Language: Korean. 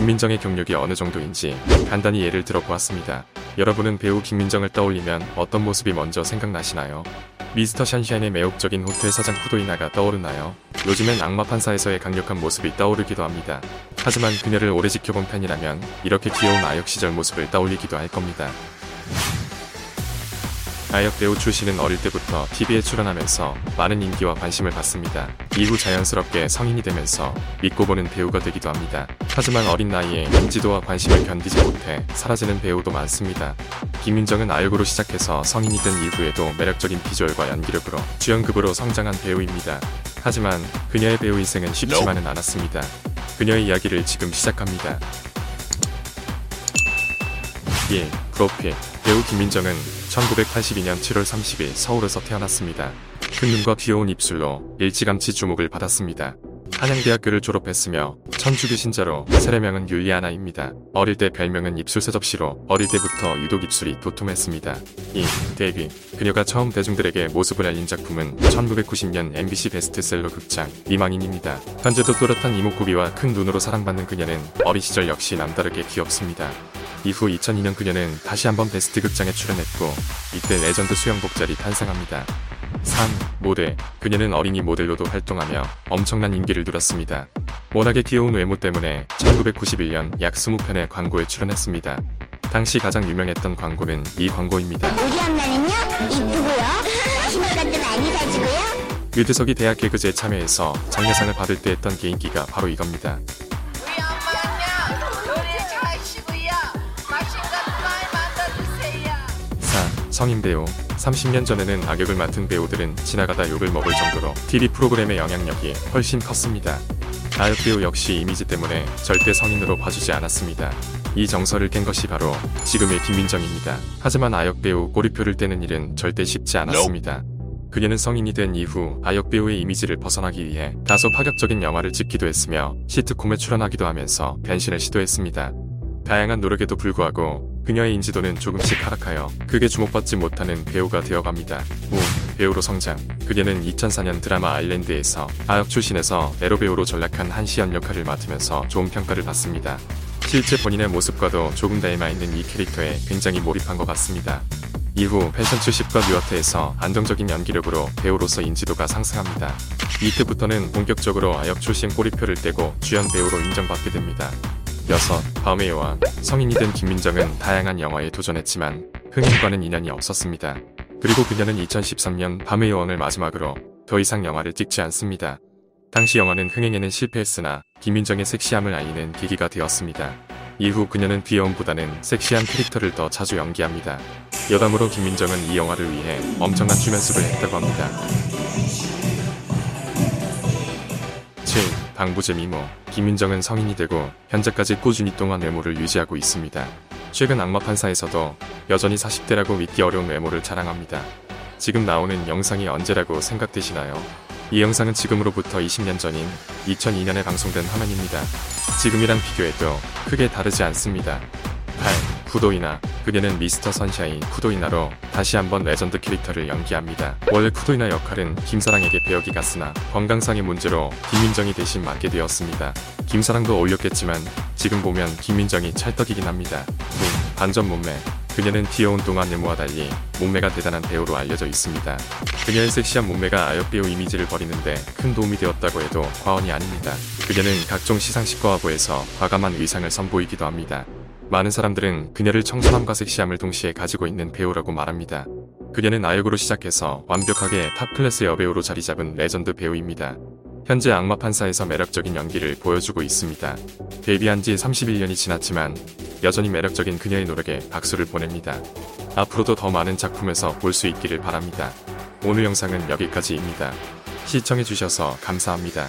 김민정의 경력이 어느 정도인지 간단히 예를 들어보았습니다. 여러분은 배우 김민정을 떠올리면 어떤 모습이 먼저 생각나시나요? 미스터 션샤인의 매혹적인 호텔 사장 쿠도 히나가 떠오르나요? 요즘엔 악마 판사에서의 강력한 모습이 떠오르기도 합니다. 하지만 그녀를 오래 지켜본 팬이라면 이렇게 귀여운 아역 시절 모습을 떠올리기도 할 겁니다. 아역 배우 출신은 어릴 때부터 TV에 출연하면서 많은 인기와 관심을 받습니다. 이후 자연스럽게 성인이 되면서 믿고 보는 배우가 되기도 합니다. 하지만 어린 나이에 인지도와 관심을 견디지 못해 사라지는 배우도 많습니다. 김민정은 아역으로 시작해서 성인이 된 이후에도 매력적인 비주얼과 연기력으로 주연급으로 성장한 배우입니다. 하지만 그녀의 배우 인생은 쉽지만은 않았습니다. 그녀의 이야기를 지금 시작합니다. 1. 프로필. 배우 김민정은 1982년 7월 30일 서울에서 태어났습니다. 큰 눈과 귀여운 입술로 일찌감치 주목을 받았습니다. 한양대학교를 졸업했으며 천주교 신자로 세례명은 율리아나입니다. 어릴 때 별명은 입술새 접시로 어릴 때부터 유독 입술이 도톰했습니다. 2. 데뷔. 그녀가 처음 대중들에게 모습을 알린 작품은 1990년 MBC 베스트셀러 극장 미망인입니다. 현재도 또렷한 이목구비와 큰 눈으로 사랑받는 그녀는 어린 시절 역시 남다르게 귀엽습니다. 이후 2002년 그녀는 다시 한번 베스트 극장에 출연했고 이때 레전드 수영복 자리 탄생합니다. 3. 모델. 그녀는 어린이 모델로도 활동하며 엄청난 인기를 누렸습니다. 워낙에 귀여운 외모 때문에 1991년 약 20편의 광고에 출연했습니다. 당시 가장 유명했던 광고는 이 광고입니다. 우리 엄마는요? 이쁘고요. 신발끈도 많이 사주고요. 유재석이 대학 개그제에 참여해서 장려상을 받을 때 했던 개인기가 바로 이겁니다. 성인 배우. 30년 전에는 악역을 맡은 배우들은 지나가다 욕을 먹을 정도로 TV 프로그램의 영향력이 훨씬 컸습니다. 아역 배우 역시 이미지 때문에 절대 성인으로 봐주지 않았습니다. 이 정서를 깬 것이 바로 지금의 김민정입니다. 하지만 아역 배우 꼬리표를 떼는 일은 절대 쉽지 않았습니다. 그녀는 성인이 된 이후 아역 배우의 이미지를 벗어나기 위해 다소 파격적인 영화를 찍기도 했으며 시트콤에 출연하기도 하면서 변신을 시도했습니다. 다양한 노력에도 불구하고 그녀의 인지도는 조금씩 하락하여 크게 주목받지 못하는 배우가 되어갑니다. 5. 배우로 성장. 그녀는 2004년 드라마 아일랜드에서 아역 출신에서 에로 배우로 전락한 한시연 역할을 맡으면서 좋은 평가를 받습니다. 실제 본인의 모습과도 조금 닮아있는 이 캐릭터에 굉장히 몰입한 것 같습니다. 이후 패션 70과 뉴아트에서 안정적인 연기력으로 배우로서 인지도가 상승합니다. 이때부터는 본격적으로 아역 출신 꼬리표를 떼고 주연 배우로 인정받게 됩니다. 6. 밤의 여왕. 성인이 된 김민정은 다양한 영화에 도전했지만 흥행과는 인연이 없었습니다. 그리고 그녀는 2013년 밤의 여왕을 마지막으로 더 이상 영화를 찍지 않습니다. 당시 영화는 흥행에는 실패했으나 김민정의 섹시함을 알리는 계기가 되었습니다. 이후 그녀는 귀여움보다는 섹시한 캐릭터를 더 자주 연기합니다. 여담으로 김민정은 이 영화를 위해 엄청난 춤 연습을 했다고 합니다. 7. 방부제 미모. 김민정은 성인이 되고 현재까지 꾸준히 동안 외모를 유지하고 있습니다. 최근 악마 판사에서도 여전히 40대라고 믿기 어려운 외모를 자랑합니다. 지금 나오는 영상이 언제라고 생각되시나요? 이 영상은 지금으로부터 20년 전인 2002년에 방송된 화면입니다. 지금이랑 비교해도 크게 다르지 않습니다. 8. 쿠도 히나. 그녀는 미스터 션샤인 쿠도 히나로 다시 한번 레전드 캐릭터를 연기합니다. 원래 쿠도 히나 역할은 김사랑에게 배역이 갔으나 건강상의 문제로 김민정이 대신 맡게 되었습니다. 김사랑도 어울렸겠지만 지금 보면 김민정이 찰떡이긴 합니다. 9. 반전 몸매. 그녀는 귀여운 동안 외모와 달리 몸매가 대단한 배우로 알려져 있습니다. 그녀의 섹시한 몸매가 아역 배우 이미지를 버리는데 큰 도움이 되었다고 해도 과언이 아닙니다. 그녀는 각종 시상식과 화보에서 과감한 의상을 선보이기도 합니다. 많은 사람들은 그녀를 청순함과 섹시함을 동시에 가지고 있는 배우라고 말합니다. 그녀는 아역으로 시작해서 완벽하게 탑클래스 여배우로 자리잡은 레전드 배우입니다. 현재 악마 판사에서 매력적인 연기를 보여주고 있습니다. 데뷔한 지 31년이 지났지만 여전히 매력적인 그녀의 노력에 박수를 보냅니다. 앞으로도 더 많은 작품에서 볼 수 있기를 바랍니다. 오늘 영상은 여기까지입니다. 시청해주셔서 감사합니다.